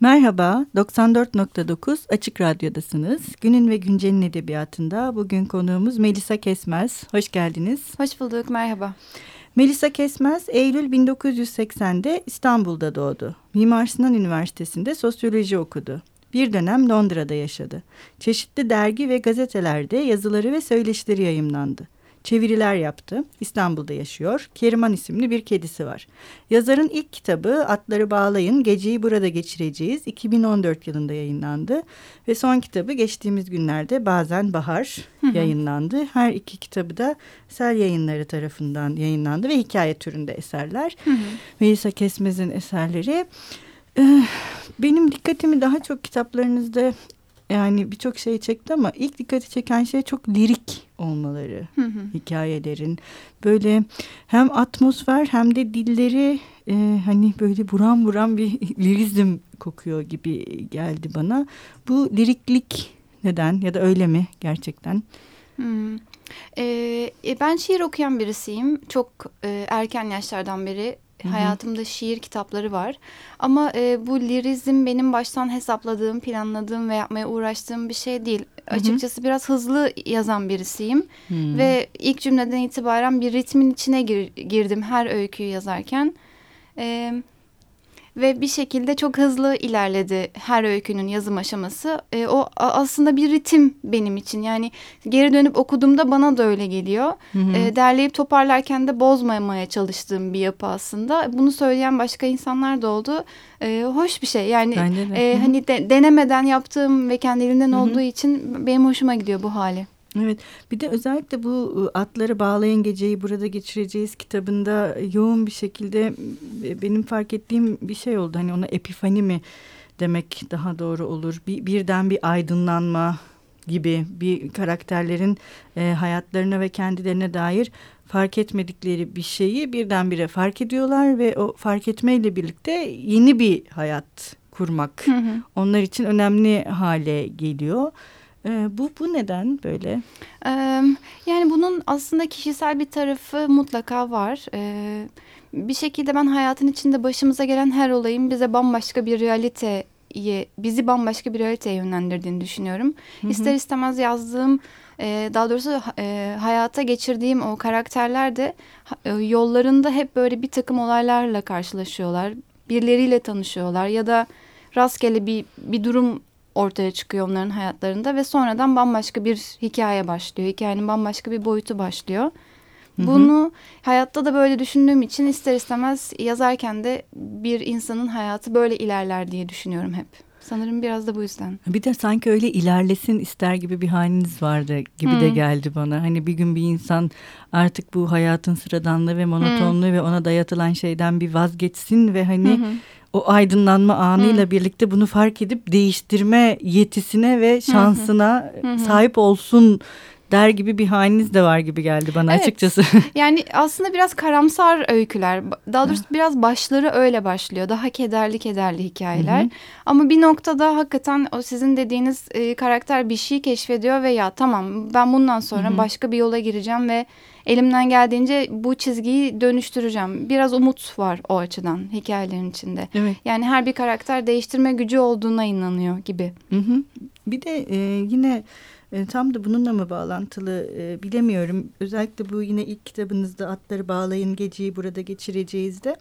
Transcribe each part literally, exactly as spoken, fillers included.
Merhaba, doksan dört nokta dokuz Açık Radyo'dasınız. Günün ve Güncel'in edebiyatında bugün konuğumuz Melisa Kesmez. Hoş geldiniz. Hoş bulduk, merhaba. Melisa Kesmez, Eylül bin dokuz yüz seksende İstanbul'da doğdu. Mimar Sinan Üniversitesi'nde sosyoloji okudu. Bir dönem Londra'da yaşadı. Çeşitli dergi ve gazetelerde yazıları ve söyleşileri yayımlandı. Çeviriler yaptı. İstanbul'da yaşıyor. Keriman isimli bir kedisi var. Yazarın ilk kitabı Atları Bağlayın Geceyi Burada Geçireceğiz iki bin on dört yılında yayınlandı. Ve son kitabı geçtiğimiz günlerde Bazen Bahar yayınlandı. Her iki kitabı da Sel Yayınları tarafından yayınlandı ve hikaye türünde eserler. Melisa Kesmez'in eserleri. Benim dikkatimi daha çok kitaplarınızda, yani birçok şey çekti ama ilk dikkati çeken şey çok lirik olmaları, hı hı. hikayelerin. Böyle hem atmosfer hem de dilleri e, hani böyle buram buram bir lirizm kokuyor gibi geldi bana. Bu liriklik neden ya da öyle mi gerçekten? Hı. Ee, ben şiir okuyan birisiyim. Çok e, erken yaşlardan beri. Hı-hı. Hayatımda şiir kitapları var ama e, bu lirizm benim baştan hesapladığım, planladığım ve yapmaya uğraştığım bir şey değil. Hı-hı. Açıkçası biraz hızlı yazan birisiyim. Hı-hı. Ve ilk cümleden itibaren bir ritmin içine gir- girdim her öyküyü yazarken. E, ve bir şekilde çok hızlı ilerledi her öykünün yazım aşaması. E, o aslında bir ritim benim için, yani geri dönüp okuduğumda bana da öyle geliyor. Hı hı. E, derleyip toparlarken de bozmamaya çalıştığım bir yapı aslında. Bunu söyleyen başka insanlar da oldu. E, hoş bir şey yani, de. E, hani de, denemeden yaptığım ve kendiliğinden hı hı. olduğu için benim hoşuma gidiyor bu hali. Evet, bir de özellikle bu Atları Bağlayın Geceyi Burada Geçireceğiz kitabında yoğun bir şekilde benim fark ettiğim bir şey oldu. Hani ona epifani mi demek daha doğru olur? Bir, birden bir aydınlanma gibi, bir karakterlerin e, hayatlarına ve kendilerine dair fark etmedikleri bir şeyi birdenbire fark ediyorlar ve o fark etmeyle birlikte yeni bir hayat kurmak hı hı. onlar için önemli hale geliyor. Bu, bu neden böyle? Yani bunun aslında kişisel bir tarafı mutlaka var. Bir şekilde ben hayatın içinde başımıza gelen her olayın bize bambaşka bir realiteye, bizi bambaşka bir realiteye yönlendirdiğini düşünüyorum. Hı hı. İster istemez yazdığım, daha doğrusu hayata geçirdiğim o karakterler de yollarında hep böyle bir takım olaylarla karşılaşıyorlar. Birileriyle tanışıyorlar ya da rastgele bir, bir durum ortaya çıkıyor onların hayatlarında ve sonradan bambaşka bir hikaye başlıyor. Hikayenin bambaşka bir boyutu başlıyor. Bunu hı hı. hayatta da böyle düşündüğüm için ister istemez yazarken de bir insanın hayatı böyle ilerler diye düşünüyorum hep. Sanırım biraz da bu yüzden. Bir de sanki öyle ilerlesin ister gibi bir haliniz vardı gibi hmm. de geldi bana. Hani bir gün bir insan artık bu hayatın sıradanlığı ve monotonluğu hmm. ve ona dayatılan şeyden bir vazgeçsin ve hani hmm. o aydınlanma anıyla hmm. birlikte bunu fark edip değiştirme yetisine ve şansına hmm. sahip olsun der gibi bir haliniz de var gibi geldi bana, evet. açıkçası. Yani aslında biraz karamsar öyküler. Daha doğrusu biraz başları öyle başlıyor. Daha kederli kederli hikayeler. Hı-hı. Ama bir noktada hakikaten o sizin dediğiniz e, karakter bir şey keşfediyor ve ya tamam ben bundan sonra Hı-hı. başka bir yola gireceğim ve elimden geldiğince bu çizgiyi dönüştüreceğim. Biraz umut var o açıdan hikayelerin içinde. Evet. Yani her bir karakter değiştirme gücü olduğuna inanıyor gibi. Hı-hı. Bir de e, yine... Tam da bununla mı bağlantılı bilemiyorum. Özellikle bu yine ilk kitabınızda Atları Bağlayın Geceyi Burada Geçireceğiz de.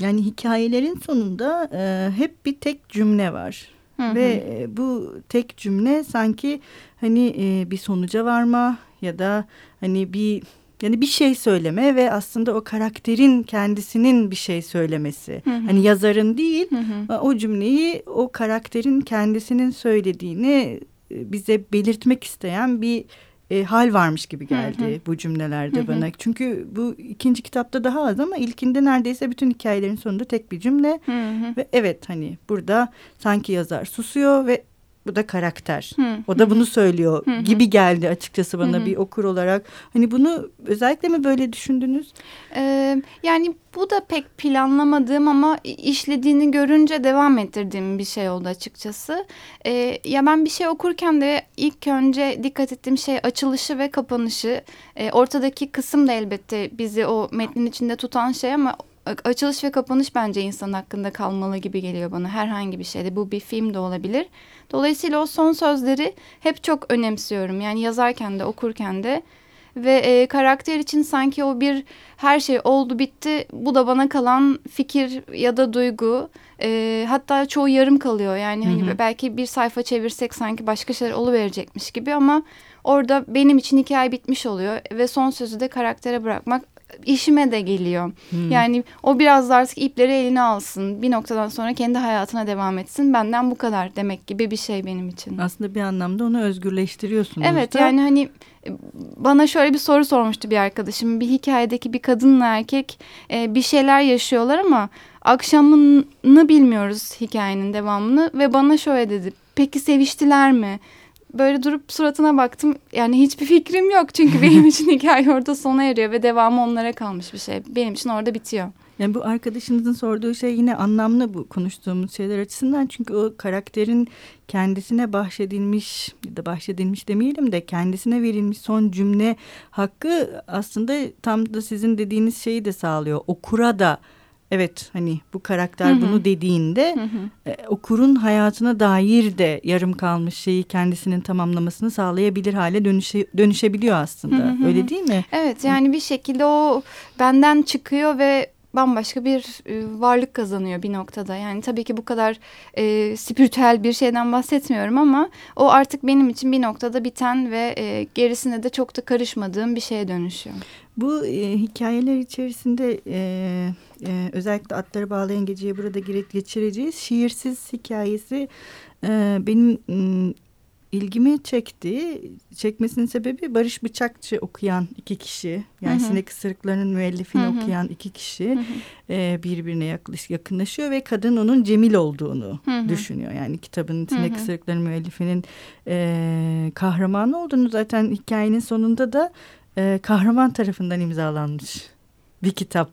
Yani hikayelerin sonunda hep bir tek cümle var. Hı hı. Ve bu tek cümle sanki hani bir sonuca varma ya da hani bir... Yani bir şey söyleme ve aslında o karakterin kendisinin bir şey söylemesi. Hı hı. Hani yazarın değil, hı hı. o cümleyi o karakterin kendisinin söylediğini... bize belirtmek isteyen bir e, hal varmış gibi geldi hı hı. bu cümlelerde hı hı. bana. Çünkü bu ikinci kitapta daha az ama ilkinde neredeyse bütün hikayelerin sonunda tek bir cümle. Hı hı. Ve evet, hani burada sanki yazar susuyor ve bu da karakter. Hı hı. O da bunu söylüyor hı hı. gibi geldi açıkçası bana hı hı. bir okur olarak. Hani bunu özellikle mi böyle düşündünüz? Ee, yani bu da pek planlamadığım ama işlediğini görünce devam ettirdiğim bir şey oldu açıkçası. Ee, ya ben bir şey okurken de ilk önce dikkat ettiğim şey açılışı ve kapanışı. Ee, ortadaki kısım da elbette bizi o metnin içinde tutan şey ama açılış ve kapanış bence insan hakkında kalmalı gibi geliyor bana, herhangi bir şeyde. Bu bir film de olabilir. Dolayısıyla o son sözleri hep çok önemsiyorum. Yani yazarken de, okurken de. Ve e, karakter için sanki o bir her şey oldu bitti, bu da bana kalan fikir ya da duygu, e, hatta çoğu yarım kalıyor yani. Hı-hı. Hani belki bir sayfa çevirsek sanki başka şeyler oluverecekmiş gibi, ama orada benim için hikaye bitmiş oluyor ve son sözü de karaktere bırakmak işime de geliyor. Hı-hı. Yani o biraz da artık ipleri eline alsın, bir noktadan sonra kendi hayatına devam etsin, benden bu kadar demek gibi bir şey benim için. Aslında bir anlamda onu özgürleştiriyorsunuz. Evet da. Yani hani bana şöyle bir soru sormuştu bir arkadaşım. Bir hikayedeki bir kadınla erkek e, bir şeyler yaşıyorlar ama akşamını bilmiyoruz hikayenin devamını. Ve bana şöyle dedi: peki seviştiler mi? Böyle durup suratına baktım. Yani hiçbir fikrim yok. Çünkü benim için hikaye orada sona eriyor ve devamı onlara kalmış bir şey. Benim için orada bitiyor. Yani bu arkadaşınızın sorduğu şey yine anlamlı, bu konuştuğumuz şeyler açısından. Çünkü o karakterin kendisine bahşedilmiş ya da bahşedilmiş demeyelim de kendisine verilmiş son cümle hakkı aslında tam da sizin dediğiniz şeyi de sağlıyor. Okura da evet, hani bu karakter, hı hı, bunu dediğinde, hı hı, E, okurun hayatına dair de yarım kalmış şeyi kendisinin tamamlamasını sağlayabilir hale dönüşe, dönüşebiliyor aslında. Hı hı hı. Öyle değil mi? Evet, yani bir şekilde o benden çıkıyor ve bambaşka bir e, varlık kazanıyor bir noktada. Yani tabii ki bu kadar e, spiritüel bir şeyden bahsetmiyorum ama o artık benim için bir noktada biten ve e, gerisine de çok da karışmadığım bir şeye dönüşüyor. Bu e, hikayeler içerisinde e, e, özellikle Atları Bağlayan Geceyi Burada Geçireceğiz şiirsiz hikayesi e, benim m- ilgimi çekti. Çekmesinin sebebi Barış Bıçakçı okuyan iki kişi. Yani, hı hı, Sinek Sırıkları'nın müellifini, hı hı, okuyan iki kişi, hı hı, E, birbirine yaklaş, yakınlaşıyor ve kadın onun Cemil olduğunu, hı hı, düşünüyor. Yani kitabın, Sinek Sırıkları'nın müellifinin e, kahramanı olduğunu zaten hikayenin sonunda da e, kahraman tarafından imzalanmış bir kitap.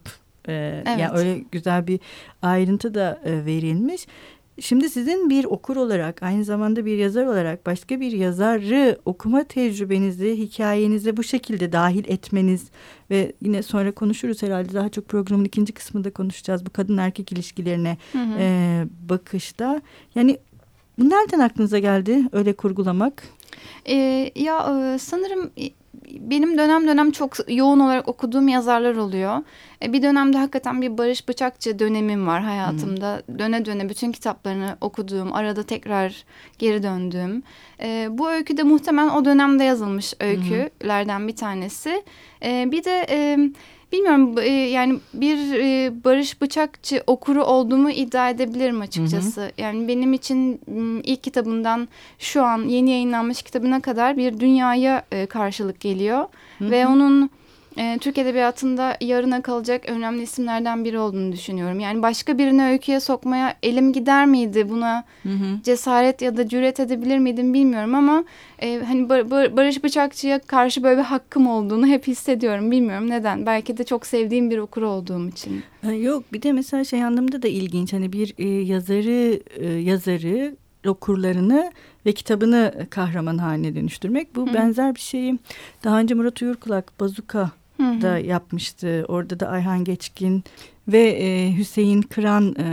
E, evet. Yani öyle güzel bir ayrıntı da e, verilmiş. Şimdi sizin bir okur olarak, aynı zamanda bir yazar olarak başka bir yazarı okuma tecrübenizi hikayenize bu şekilde dahil etmeniz ve yine sonra konuşuruz herhalde, daha çok programın ikinci kısmında konuşacağız bu kadın erkek ilişkilerine, hı hı, E, bakışta. Yani bu nereden aklınıza geldi öyle kurgulamak? E, ya sanırım benim dönem dönem çok yoğun olarak okuduğum yazarlar oluyor. Bir dönemde hakikaten bir Barış Bıçakçı dönemim var hayatımda. Hmm. Döne döne bütün kitaplarını okuduğum, arada tekrar geri döndüğüm. E, bu öykü de muhtemelen o dönemde yazılmış öykülerden bir tanesi. E, bir de e, bilmiyorum, e, yani bir e, Barış Bıçakçı okuru olduğumu iddia edebilirim açıkçası. Hı-hı. Yani benim için ilk kitabından şu an yeni yayınlanmış kitabına kadar bir dünyaya e, karşılık geliyor. Hı-hı. Ve onun Türk Edebiyatı'nda yarına kalacak önemli isimlerden biri olduğunu düşünüyorum. Yani başka birini öyküye sokmaya elim gider miydi? Buna, hı hı, cesaret ya da cüret edebilir miydim bilmiyorum ama e, hani Bar- Bar- Barış Bıçakçı'ya karşı böyle bir hakkım olduğunu hep hissediyorum. Bilmiyorum neden. Belki de çok sevdiğim bir okur olduğum için. Yok, bir de mesela şey anlamında da ilginç. Hani bir e, yazarı e, yazarı okurlarını ve kitabını kahraman haline dönüştürmek. Bu, hı, benzer bir şeyi daha önce Murat Uyurkulak Bazuka da yapmıştı. Orada da Ayhan Geçgin ve e, Hüseyin Kıran e,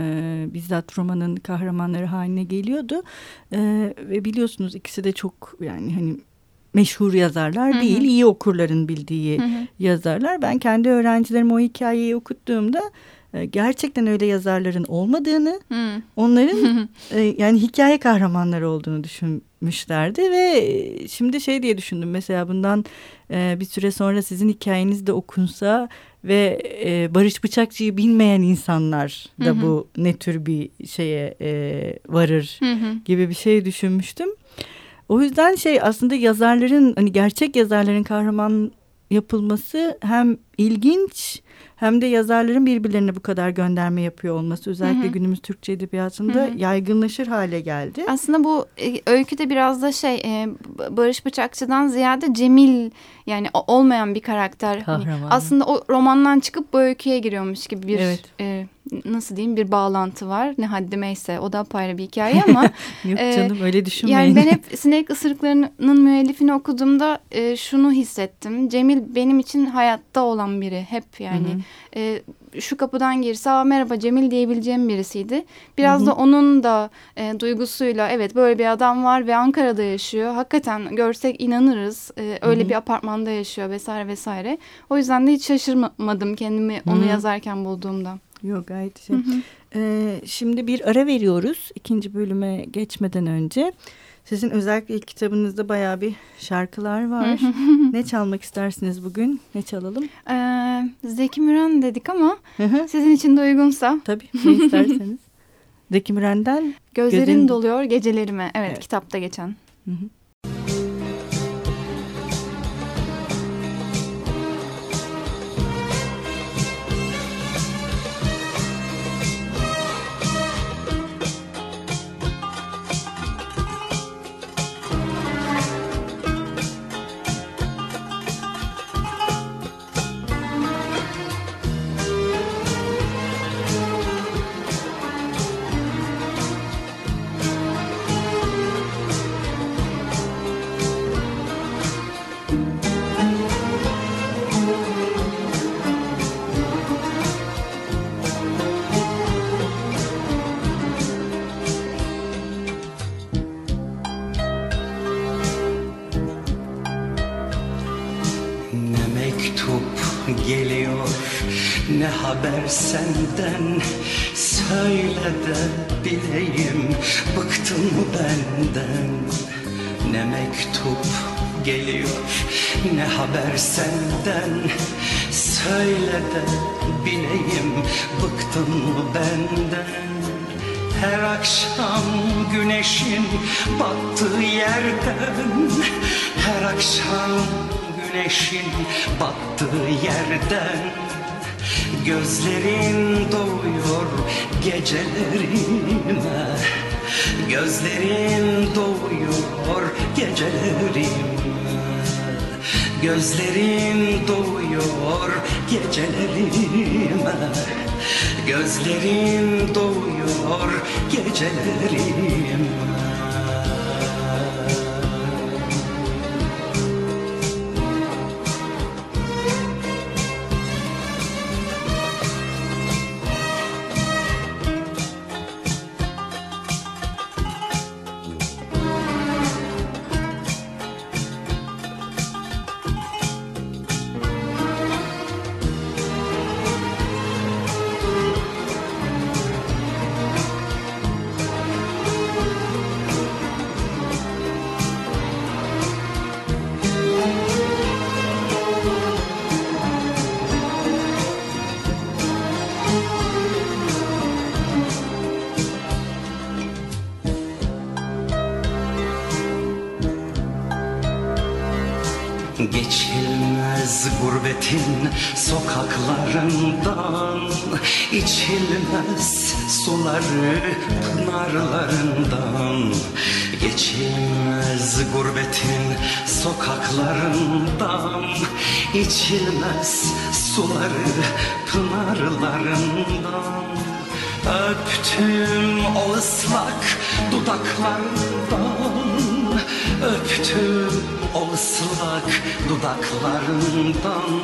bizzat romanın kahramanları haline geliyordu. E, ve biliyorsunuz ikisi de çok, yani hani meşhur yazarlar, hı hı, değil, iyi okurların bildiği, hı hı, yazarlar. Ben kendi öğrencilerime o hikayeyi okuttuğumda e, gerçekten öyle yazarların olmadığını, hı, onların e, yani hikaye kahramanları olduğunu düşünüyorum. Ve şimdi şey diye düşündüm mesela, bundan e, bir süre sonra sizin hikayeniz de okunsa ve e, Barış Bıçakçı'yı bilmeyen insanlar da, hı hı, bu ne tür bir şeye e, varır, hı hı, gibi bir şey düşünmüştüm. O yüzden şey, aslında yazarların, hani gerçek yazarların kahraman yapılması hem ilginç hem de yazarların birbirlerine bu kadar gönderme yapıyor olması, özellikle, hı hı, günümüz Türkçe edebiyatında, hı hı, yaygınlaşır hale geldi. Aslında bu öyküde biraz da şey, Barış Bıçakçı'dan ziyade Cemil, yani olmayan bir karakter. Kahraman. Aslında o romandan çıkıp bu öyküye giriyormuş gibi bir, evet, e, nasıl diyeyim, bir bağlantı var. Ne haddimeyse, o da apayrı bir hikaye ama. Yok canım, e, öyle düşünmeyin. Yani ben hep Sinek Isırıkları'nın müellifini okuduğumda e, şunu hissettim. Cemil benim için hayatta olan biri hep, yani. Yani e, şu kapıdan girse aa, merhaba Cemil diyebileceğim birisiydi. Biraz hı-hı. da onun da e, duygusuyla evet böyle bir adam var ve Ankara'da yaşıyor. Hakikaten görsek inanırız. E, öyle hı-hı. bir apartmanda yaşıyor vesaire vesaire. O yüzden de hiç şaşırmadım kendimi hı-hı. onu yazarken bulduğumda. Yok gayet şey. Ee, şimdi bir ara veriyoruz. İkinci bölüme geçmeden önce. Sizin özellikle ilk kitabınızda bayağı bir şarkılar var. Ne çalmak istersiniz bugün? Ne çalalım? Ee, Zeki Müren dedik ama sizin için de uygunsa. Tabii ne isterseniz. Zeki Müren'den. Gözlerin, gözlerin doluyor gecelerime. Evet, evet. Kitapta geçen. Hı hı. Ne haber senden söyle de bileyim, bıktın mı benden? Ne mektup geliyor, ne haber senden söyle de bileyim, bıktın mı benden? Her akşam güneşin battığı yerden, her akşam güneşin battığı yerden gözlerin doğuyor gecelerime, gözlerin doğuyor gecelerime, gözlerin doğuyor gecelerime, gözlerin doğuyor gecelerime. Geçilmez gurbetin sokaklarından, içilmez suları pınarlarından. Geçilmez gurbetin sokaklarından, içilmez suları pınarlarından. Öptüm o ıslak dudaklarından, öptüm o ıslak dudaklarından.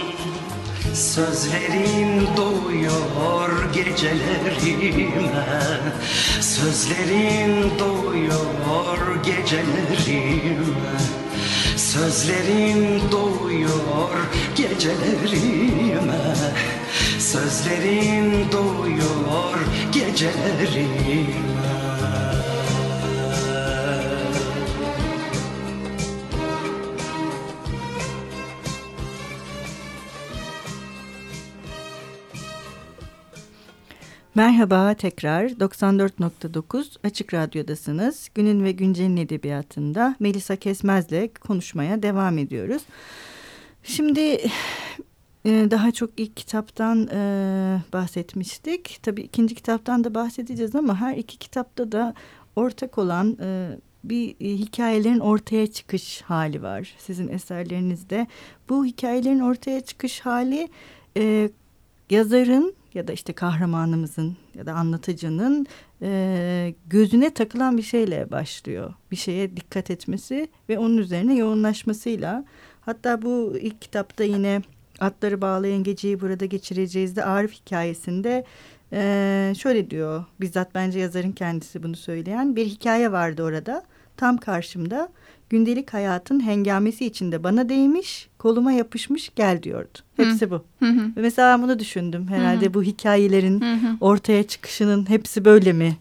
Sözlerin doğuyor gecelerime, sözlerin doğuyor gecelerime, sözlerin doğuyor gecelerime, sözlerin doğuyor gecelerime. Merhaba tekrar doksan dört nokta dokuz Açık Radyo'dasınız. Günün ve Güncel'in edebiyatında Melisa Kesmez'le konuşmaya devam ediyoruz. Şimdi daha çok ilk kitaptan bahsetmiştik. Tabii ikinci kitaptan da bahsedeceğiz ama her iki kitapta da ortak olan bir hikayelerin ortaya çıkış hali var sizin eserlerinizde. Bu hikayelerin ortaya çıkış hali yazarın ya da işte kahramanımızın ya da anlatıcının e, gözüne takılan bir şeyle başlıyor. Bir şeye dikkat etmesi ve onun üzerine yoğunlaşmasıyla. Hatta bu ilk kitapta yine Atları Bağlayın Geceyi Burada Geçireceğiz'de Arif hikayesinde e, şöyle diyor, bizzat bence yazarın kendisi bunu söyleyen, bir hikaye vardı orada tam karşımda, gündelik hayatın hengamesi içinde bana değmiş, koluma yapışmış, gel diyordu. Hepsi bu. Hı hı. Mesela ben bunu düşündüm herhalde, hı hı. bu hikayelerin hı hı. ortaya çıkışının hepsi böyle mi?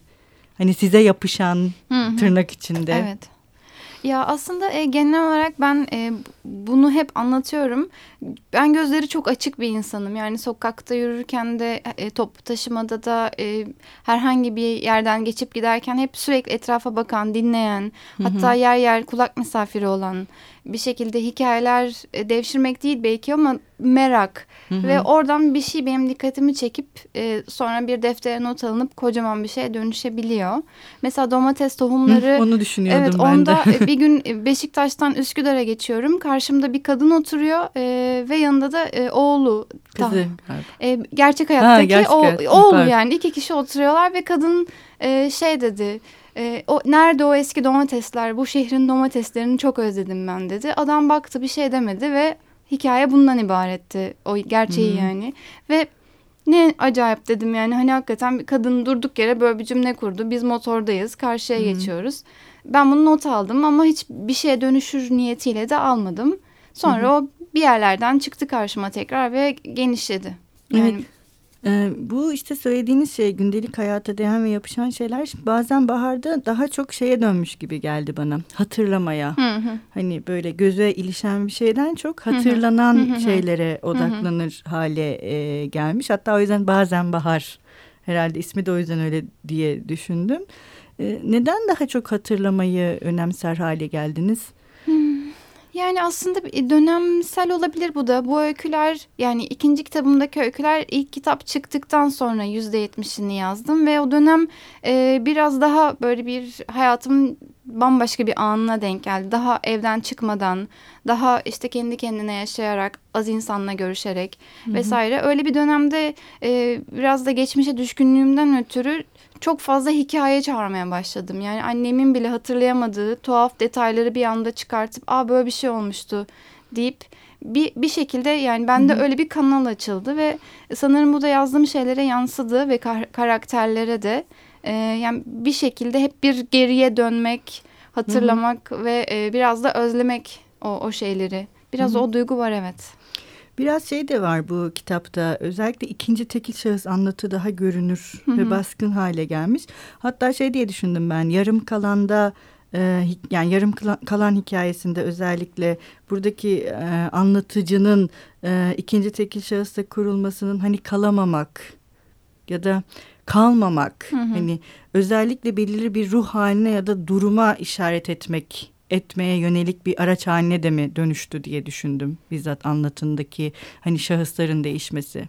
Hani size yapışan, hı hı. tırnak içinde. Evet. Ya aslında e, genel olarak ben e, bunu hep anlatıyorum. Ben gözleri çok açık bir insanım. Yani sokakta yürürken de e, toplu taşımada da e, herhangi bir yerden geçip giderken hep sürekli etrafa bakan, dinleyen, hı hı. hatta yer yer kulak misafiri olan bir şekilde hikayeler e, devşirmek değil belki ama merak. Hı hı. Ve oradan bir şey benim dikkatimi çekip e, sonra bir deftere not alınıp kocaman bir şeye dönüşebiliyor. Mesela domates tohumları. Hı, onu düşünüyordum evet, ben onda, de. Evet, onda bir gün Beşiktaş'tan Üsküdar'a geçiyorum. Karşımda bir kadın oturuyor e, ve yanında da e, oğlu. Kızı. E, gerçek hayattaki ha, gerçek o, hayat. oğlu Pardon. Yani iki kişi oturuyorlar ve kadın e, şey dedi. E, o, nerede o eski domatesler, bu şehrin domateslerini çok özledim ben dedi. Adam baktı, bir şey demedi ve hikaye bundan ibaretti, o gerçeği hmm. yani. Ve ne acayip dedim yani, hani hakikaten bir kadın durduk yere böyle bir cümle kurdu. Biz motordayız, karşıya hmm. geçiyoruz. Ben bunu not aldım ama hiç bir şeye dönüşür niyetiyle de almadım. Sonra hmm. o bir yerlerden çıktı karşıma tekrar ve genişledi. Yani... Evet. Ee, bu işte söylediğiniz şey, gündelik hayata değen ve yapışan şeyler bazen baharda daha çok şeye dönmüş gibi geldi bana, hatırlamaya. Hı hı. Hani böyle göze ilişen bir şeyden çok hatırlanan hı hı. şeylere odaklanır hı hı. hale e, gelmiş. Hatta o yüzden Bazen Bahar herhalde ismi de o yüzden öyle diye düşündüm. E, neden daha çok hatırlamayı önemser hale geldiniz? Yani aslında dönemsel olabilir bu da. Bu öyküler, yani ikinci kitabımdaki öyküler, ilk kitap çıktıktan sonra yüzde yetmişini yazdım. Ve o dönem e, biraz daha böyle bir hayatımın bambaşka bir anına denk geldi. Daha evden çıkmadan, daha işte kendi kendine yaşayarak, az insanla görüşerek Hı-hı. vesaire. Öyle bir dönemde e, biraz da geçmişe düşkünlüğümden ötürü çok fazla hikaye çağırmaya başladım. Yani annemin bile hatırlayamadığı tuhaf detayları bir anda çıkartıp aa böyle bir şey olmuştu deyip bir, bir şekilde yani bende öyle bir kanal açıldı ve sanırım bu da yazdığım şeylere yansıdı ve kar- karakterlere de e, yani bir şekilde hep bir geriye dönmek, hatırlamak Hı-hı. ve e, biraz da özlemek o, o şeyleri. Biraz Hı-hı. o duygu var evet. Biraz şey de var bu kitapta, özellikle ikinci tekil şahıs anlatı daha görünür hı hı. ve baskın hale gelmiş. Hatta şey diye düşündüm ben, yarım kalanda e, yani yarım kalan hikayesinde özellikle buradaki e, anlatıcının e, ikinci tekil şahısla kurulmasının hani kalamamak ya da kalmamak hı hı. hani özellikle belirli bir ruh haline ya da duruma işaret etmek. etmeye yönelik bir araç haline de mi dönüştü diye düşündüm. Bizzat anlatındaki hani şahısların değişmesi.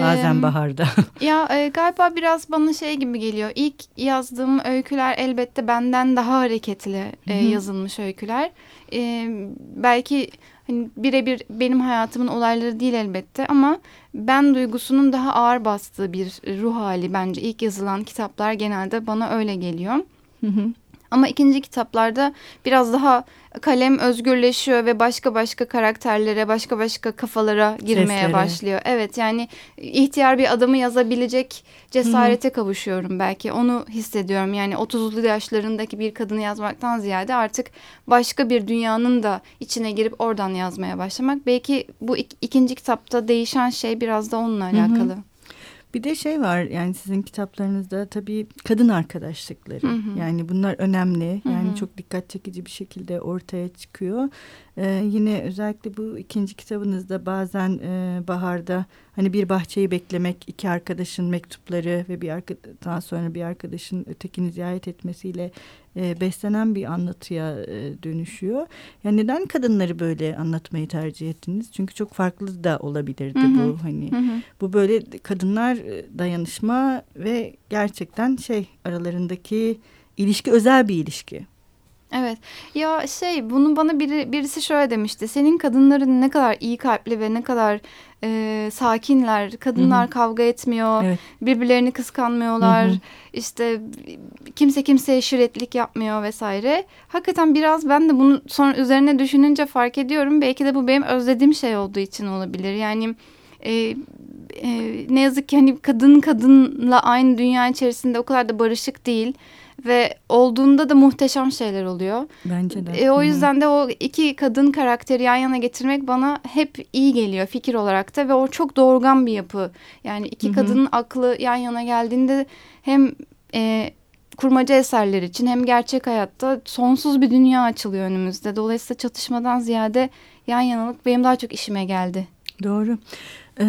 Bazen ee, baharda. Ya e, galiba biraz bana şey gibi geliyor. İlk yazdığım öyküler elbette benden daha hareketli e, yazılmış öyküler. E, belki hani birebir benim hayatımın olayları değil elbette ama ben duygusunun daha ağır bastığı bir ruh hali bence. İlk yazılan kitaplar genelde bana öyle geliyor. Hı hı. Ama ikinci kitaplarda biraz daha kalem özgürleşiyor ve başka başka karakterlere, başka başka kafalara girmeye Cesaret. başlıyor. Evet, yani ihtiyar bir adamı yazabilecek cesarete Hı-hı. kavuşuyorum belki. Onu hissediyorum. Yani otuzlu yaşlarındaki bir kadını yazmaktan ziyade artık başka bir dünyanın da içine girip oradan yazmaya başlamak. Belki bu ik- ikinci kitapta değişen şey biraz da onunla alakalı. Hı-hı. Bir de şey var, yani sizin kitaplarınızda tabii kadın arkadaşlıkları hı hı. yani bunlar önemli, yani hı hı. çok dikkat çekici bir şekilde ortaya çıkıyor. Ee, yine özellikle bu ikinci kitabınızda Bazen e, Bahar'da hani bir bahçeyi beklemek, iki arkadaşın mektupları ve bir arkadaştan sonra bir arkadaşın ötekini ziyaret etmesiyle e, beslenen bir anlatıya e, dönüşüyor. Yani neden kadınları böyle anlatmayı tercih ettiniz? Çünkü çok farklı da olabilirdi hı hı. bu hani hı hı. bu böyle kadınlar dayanışma ve gerçekten şey aralarındaki ilişki özel bir ilişki. Evet ya şey bunu bana biri, birisi şöyle demişti. Senin kadınların ne kadar iyi kalpli ve ne kadar e, sakinler. Kadınlar Hı-hı. kavga etmiyor. Evet. Birbirlerini kıskanmıyorlar. Hı-hı. İşte kimse kimseye şiretlik yapmıyor vesaire. Hakikaten biraz ben de bunu sonra üzerine düşününce fark ediyorum. Belki de bu benim özlediğim şey olduğu için olabilir. Yani e, e, ne yazık ki hani kadın kadınla aynı dünya içerisinde o kadar da barışık değil. Ve olduğunda da muhteşem şeyler oluyor. Bence de. E, o yüzden de o iki kadın karakteri yan yana getirmek bana hep iyi geliyor fikir olarak da. Ve o çok doğurgan bir yapı. Yani iki Hı-hı. kadının aklı yan yana geldiğinde hem e, kurmaca eserler için hem gerçek hayatta sonsuz bir dünya açılıyor önümüzde. Dolayısıyla çatışmadan ziyade yan yanalık benim daha çok işime geldi. Doğru. Ee,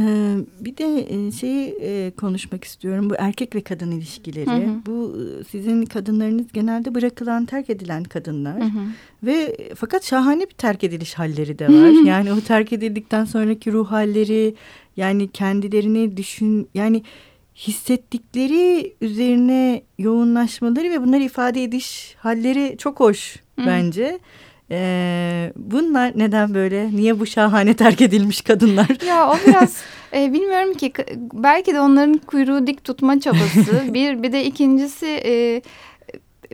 bir de şeyi e, konuşmak istiyorum. Bu erkek ve kadın ilişkileri. Hı hı. Bu sizin kadınlarınız genelde bırakılan, terk edilen kadınlar. Hı hı. Ve fakat şahane bir terk ediliş halleri de var. Hı hı. Yani o terk edildikten sonraki ruh halleri, yani kendilerini düşün, yani hissettikleri üzerine yoğunlaşmaları ve bunları ifade ediş halleri çok hoş hı. bence. Ee, bunlar neden böyle? Niye bu şahane terk edilmiş kadınlar? Ya o biraz e, bilmiyorum ki, belki de onların kuyruğu dik tutma çabası. bir bir de ikincisi e,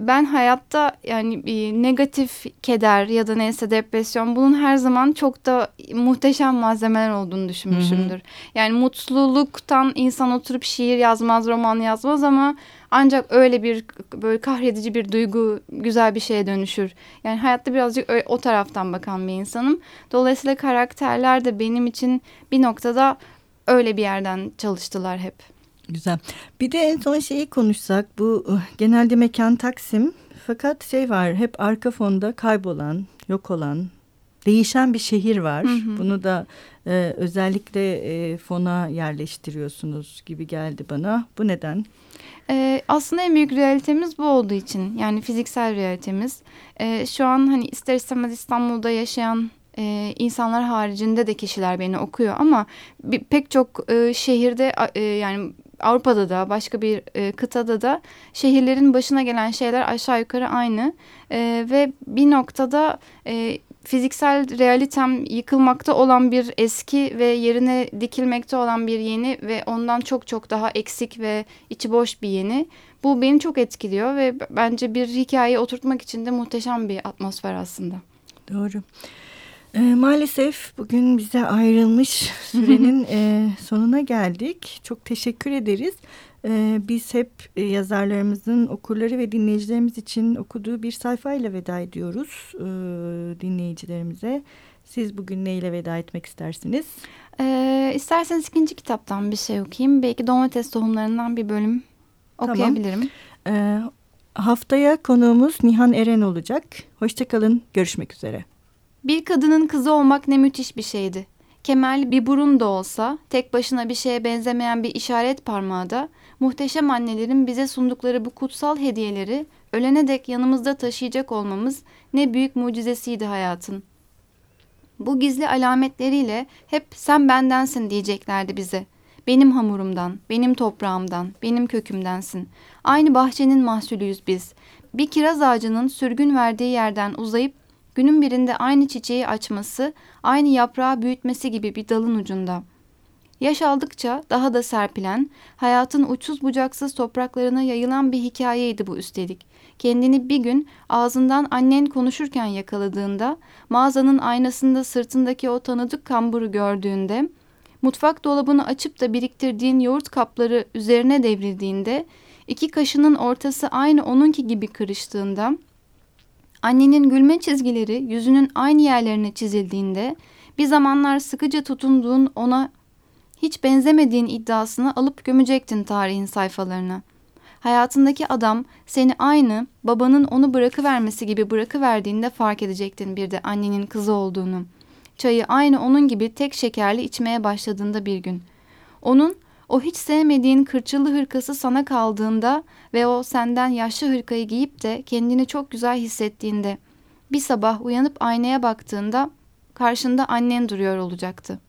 ben hayatta yani e, negatif keder ya da neyse depresyon, bunun her zaman çok da muhteşem malzemeler olduğunu düşünmüşümdür. Hı-hı. Yani mutluluktan insan oturup şiir yazmaz, roman yazmaz ama ancak öyle bir böyle kahredici bir duygu güzel bir şeye dönüşür. Yani hayatta birazcık öyle, o taraftan bakan bir insanım. Dolayısıyla karakterler de benim için bir noktada öyle bir yerden çalıştılar hep. Güzel. Bir de en son şeyi konuşsak, bu genelde mekan Taksim fakat şey var, hep arka fonda kaybolan, yok olan, değişen bir şehir var. Hı hı. Bunu da e, özellikle e, fona yerleştiriyorsunuz gibi geldi bana. Bu neden? Ee, aslında en büyük realitemiz bu olduğu için, yani fiziksel realitemiz. Ee, şu an hani ister istemez İstanbul'da yaşayan e, insanlar haricinde de kişiler beni okuyor ama bir, pek çok e, şehirde e, yani Avrupa'da da başka bir e, kıtada da şehirlerin başına gelen şeyler aşağı yukarı aynı e, ve bir noktada e, fiziksel realitem yıkılmakta olan bir eski ve yerine dikilmekte olan bir yeni ve ondan çok çok daha eksik ve içi boş bir yeni. Bu beni çok etkiliyor ve bence bir hikayeyi oturtmak için de muhteşem bir atmosfer aslında. Doğru. E, maalesef bugün bize ayrılmış sürenin e, sonuna geldik. Çok teşekkür ederiz. E, biz hep e, yazarlarımızın okurları ve dinleyicilerimiz için okuduğu bir sayfayla veda ediyoruz e, dinleyicilerimize. Siz bugün neyle veda etmek istersiniz? E, isterseniz ikinci kitaptan bir şey okuyayım. Belki domates tohumlarından bir bölüm okuyabilirim. Tamam. E, haftaya konuğumuz Nihan Eren olacak. Hoşçakalın, görüşmek üzere. Bir kadının kızı olmak ne müthiş bir şeydi. Kemerli bir burun da olsa, tek başına bir şeye benzemeyen bir işaret parmağı da, muhteşem annelerin bize sundukları bu kutsal hediyeleri ölene dek yanımızda taşıyacak olmamız ne büyük mucizesiydi hayatın. Bu gizli alametleriyle hep sen bendensin diyeceklerdi bize. Benim hamurumdan, benim toprağımdan, benim kökümdensin. Aynı bahçenin mahsulüyüz biz. Bir kiraz ağacının sürgün verdiği yerden uzayıp günün birinde aynı çiçeği açması, aynı yaprağı büyütmesi gibi bir dalın ucunda. Yaş aldıkça daha da serpilen, hayatın uçsuz bucaksız topraklarına yayılan bir hikayeydi bu üstelik. Kendini bir gün ağzından annen konuşurken yakaladığında, mağazanın aynasında sırtındaki o tanıdık kamburu gördüğünde, mutfak dolabını açıp da biriktirdiğin yoğurt kapları üzerine devrildiğinde, iki kaşının ortası aynı onunki gibi kırıştığında, annenin gülme çizgileri yüzünün aynı yerlerine çizildiğinde, bir zamanlar sıkıca tutunduğun, ona hiç benzemediğin iddiasını alıp gömecektin tarihin sayfalarına. Hayatındaki adam seni aynı babanın onu bırakıvermesi gibi bırakıverdiğinde fark edecektin bir de annenin kızı olduğunu. Çayı aynı onun gibi tek şekerli içmeye başladığında bir gün. Onun o hiç sevmediğin kırçıllı hırkası sana kaldığında ve o senden yaşlı hırkayı giyip de kendini çok güzel hissettiğinde, bir sabah uyanıp aynaya baktığında karşında annen duruyor olacaktı.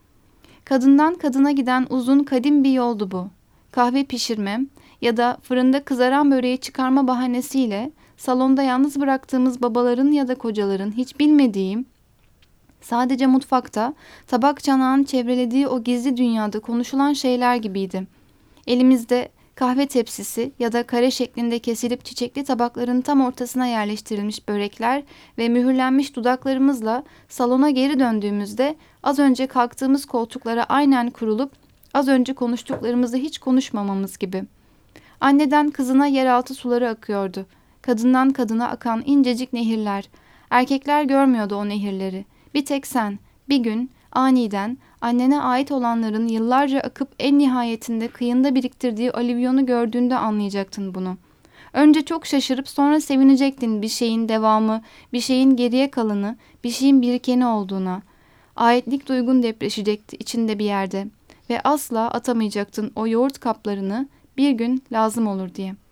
Kadından kadına giden uzun kadim bir yoldu bu. Kahve pişirme ya da fırında kızaran böreği çıkarma bahanesiyle salonda yalnız bıraktığımız babaların ya da kocaların hiç bilmediğim, sadece mutfakta tabak çanağın çevrelediği o gizli dünyada konuşulan şeyler gibiydi. Elimizde kahve tepsisi ya da kare şeklinde kesilip çiçekli tabakların tam ortasına yerleştirilmiş börekler ve mühürlenmiş dudaklarımızla salona geri döndüğümüzde az önce kalktığımız koltuklara aynen kurulup az önce konuştuklarımızı hiç konuşmamamız gibi. Anneden kızına yeraltı suları akıyordu. Kadından kadına akan incecik nehirler. Erkekler görmüyordu o nehirleri. Bir tek sen, bir gün, aniden annene ait olanların yıllarca akıp en nihayetinde kıyında biriktirdiği alüvyonu gördüğünde anlayacaktın bunu. Önce çok şaşırıp sonra sevinecektin bir şeyin devamı, bir şeyin geriye kalanı, bir şeyin birikeni olduğuna. Aitlik duygun depreşecekti içinde bir yerde ve asla atamayacaktın o yoğurt kaplarını bir gün lazım olur diye.